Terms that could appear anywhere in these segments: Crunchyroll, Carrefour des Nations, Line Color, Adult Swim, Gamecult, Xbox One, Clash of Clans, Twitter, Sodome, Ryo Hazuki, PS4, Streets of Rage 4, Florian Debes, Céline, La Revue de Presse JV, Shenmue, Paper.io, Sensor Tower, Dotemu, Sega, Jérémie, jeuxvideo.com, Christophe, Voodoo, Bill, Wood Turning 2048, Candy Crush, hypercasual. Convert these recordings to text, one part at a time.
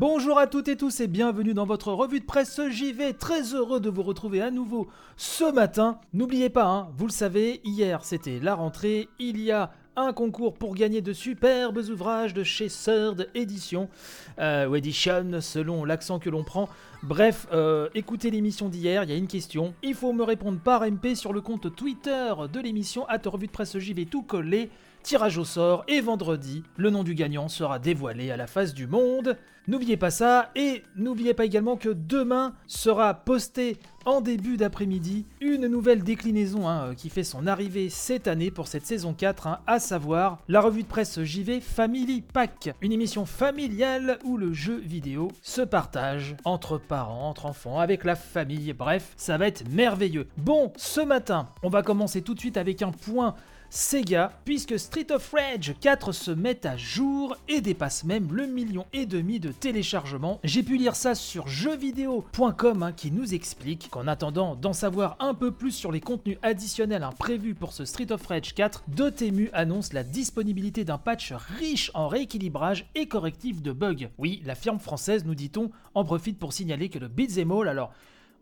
Bonjour à toutes et tous et bienvenue dans votre revue de presse JV, très heureux de vous retrouver à nouveau ce matin. N'oubliez pas, vous le savez, hier c'était la rentrée, il y a un concours pour gagner de superbes ouvrages de chez Third Edition, ou Edition selon l'accent que l'on prend. Bref, écoutez l'émission d'hier, il y a une question, il faut me répondre par MP sur le compte Twitter de l'émission @revuedepressejv tout collé. Tirage au sort et vendredi, le nom du gagnant sera dévoilé à la face du monde. N'oubliez pas ça et n'oubliez pas également que demain sera posté en début d'après-midi une nouvelle déclinaison qui fait son arrivée cette année pour cette saison 4, à savoir la revue de presse JV Family Pack, une émission familiale où le jeu vidéo se partage entre parents, entre enfants, avec la famille. Bref, ça va être merveilleux. Bon, ce matin, on va commencer tout de suite avec un point Sega, puisque Streets of Rage 4 se met à jour et dépasse même le 1,5 million de téléchargements. J'ai pu lire ça sur jeuxvideo.com qui nous explique qu'en attendant d'en savoir un peu plus sur les contenus additionnels prévus pour ce Streets of Rage 4, Dotemu annonce la disponibilité d'un patch riche en rééquilibrage et correctif de bugs. Oui, la firme française, nous dit-on, en profite pour signaler que le beat'em all, alors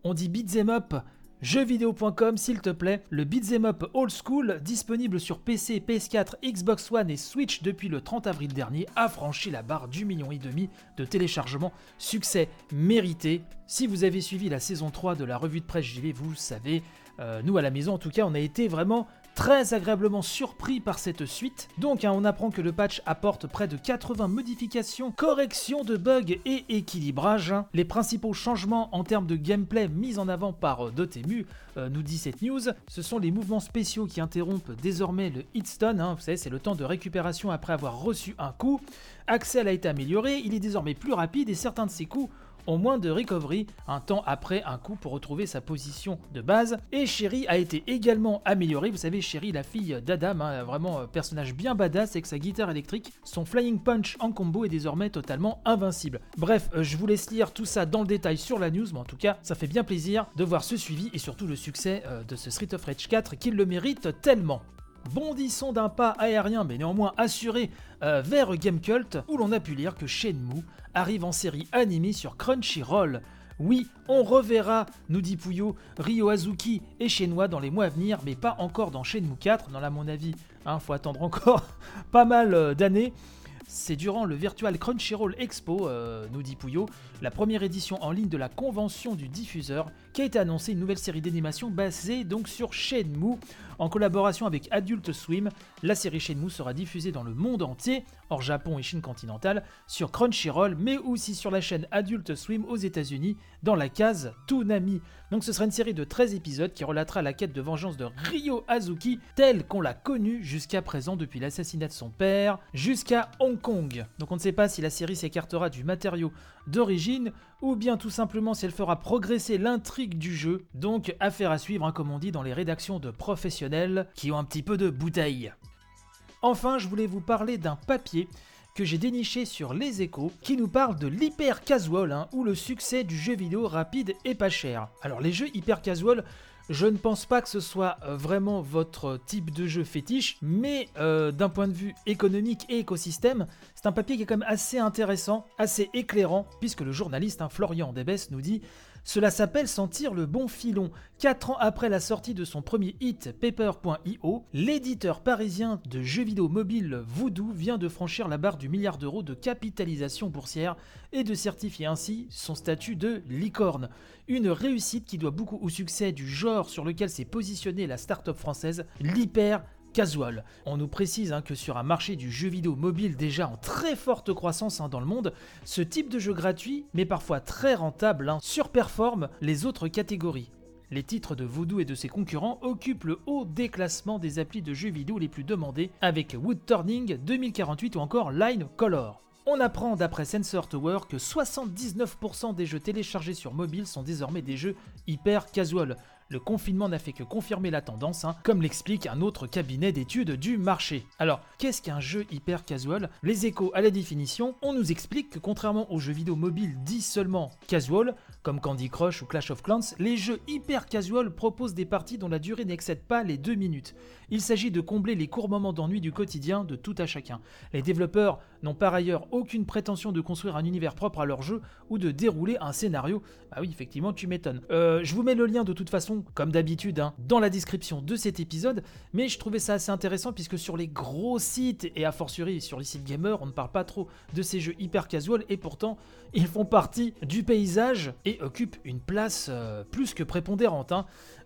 on dit beat'em up, jeuxvideo.com s'il te plaît, le beat'em up old school disponible sur PC, PS4, Xbox One et Switch depuis le 30 avril dernier a franchi la barre du 1,5 million de téléchargements, succès mérité. Si vous avez suivi la saison 3 de la revue de presse JV, vous savez, nous à la maison en tout cas, on a été vraiment très agréablement surpris par cette suite. Donc on apprend que le patch apporte près de 80 modifications, corrections de bugs et équilibrage. Les principaux changements en termes de gameplay mis en avant par Dotemu, nous dit cette news, ce sont les mouvements spéciaux qui interrompent désormais le hitstone, vous savez c'est le temps de récupération après avoir reçu un coup. Axel a été amélioré, il est désormais plus rapide et certains de ses coups au moins de recovery, un temps après un coup pour retrouver sa position de base. Et Sherry a été également améliorée, vous savez Sherry la fille d'Adam, vraiment personnage bien badass avec sa guitare électrique, son flying punch en combo est désormais totalement invincible. Bref, je vous laisse lire tout ça dans le détail sur la news, mais en tout cas ça fait bien plaisir de voir ce suivi et surtout le succès de ce Streets of Rage 4 qu'il le mérite tellement. Bondissons d'un pas aérien mais néanmoins assuré vers Gamecult, où l'on a pu lire que Shenmue arrive en série animée sur Crunchyroll. Oui, on reverra, nous dit Puyo, Ryo Hazuki et Shenmue dans les mois à venir, mais pas encore dans Shenmue 4, non là à mon avis, faut attendre encore pas mal d'années. C'est durant le Virtual Crunchyroll Expo, nous dit Puyo, la première édition en ligne de la convention du diffuseur, qu'a été annoncée une nouvelle série d'animation basée donc sur Shenmue. En collaboration avec Adult Swim, la série Shenmue sera diffusée dans le monde entier, hors Japon et Chine continentale, sur Crunchyroll, mais aussi sur la chaîne Adult Swim aux États-Unis dans la case Toonami. Donc ce sera une série de 13 épisodes qui relatera la quête de vengeance de Ryo Hazuki, telle qu'on l'a connue jusqu'à présent depuis l'assassinat de son père, jusqu'à Hong Kong. Donc on ne sait pas si la série s'écartera du matériau d'origine ou bien tout simplement si elle fera progresser l'intrigue du jeu. Donc affaire à suivre comme on dit dans les rédactions de professionnels qui ont un petit peu de bouteille. Enfin, je voulais vous parler d'un papier que j'ai déniché sur Les Échos qui nous parle de l'hypercasual ou le succès du jeu vidéo rapide et pas cher. Alors les jeux hypercasual, je ne pense pas que ce soit vraiment votre type de jeu fétiche, mais d'un point de vue économique et écosystème, c'est un papier qui est quand même assez intéressant, assez éclairant, puisque le journaliste Florian Debes nous dit « Cela s'appelle sentir le bon filon. 4 ans après la sortie de son premier hit Paper.io, l'éditeur parisien de jeux vidéo mobile Voodoo vient de franchir la barre du $1 milliard de capitalisation boursière et de certifier ainsi son statut de licorne. Une réussite qui doit beaucoup au succès du genre sur lequel s'est positionnée la start-up française, l'hyper casual. On nous précise que sur un marché du jeu vidéo mobile déjà en très forte croissance dans le monde, ce type de jeu gratuit, mais parfois très rentable, surperforme les autres catégories. Les titres de Voodoo et de ses concurrents occupent le haut des classements des applis de jeux vidéo les plus demandés, avec Wood Turning 2048 ou encore Line Color. On apprend d'après Sensor Tower que 79% des jeux téléchargés sur mobile sont désormais des jeux hyper casual. Le confinement n'a fait que confirmer la tendance, comme l'explique un autre cabinet d'études du marché. Alors, qu'est-ce qu'un jeu hyper casual ? Les Échos à la définition, on nous explique que contrairement aux jeux vidéo mobiles dits seulement casual, Comme Candy Crush ou Clash of Clans, les jeux hyper casual proposent des parties dont la durée n'excède pas les 2 minutes. Il s'agit de combler les courts moments d'ennui du quotidien de tout à chacun. Les développeurs n'ont par ailleurs aucune prétention de construire un univers propre à leur jeu ou de dérouler un scénario. Ah oui, effectivement, tu m'étonnes. Je vous mets le lien de toute façon, comme d'habitude, dans la description de cet épisode, mais je trouvais ça assez intéressant puisque sur les gros sites, et a fortiori sur les sites gamers, on ne parle pas trop de ces jeux hyper casual et pourtant, ils font partie du paysage et occupent une place plus que prépondérante.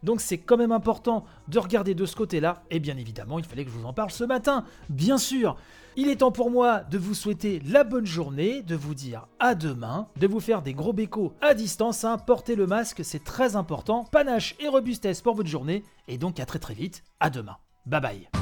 Donc c'est quand même important de regarder de ce côté-là, et bien évidemment, il fallait que je vous en parle ce matin, bien sûr. Il est temps pour moi de vous souhaiter la bonne journée, de vous dire à demain, de vous faire des gros bécos à distance, portez le masque, c'est très important, panache et robustesse pour votre journée, et donc à très vite, à demain, bye bye.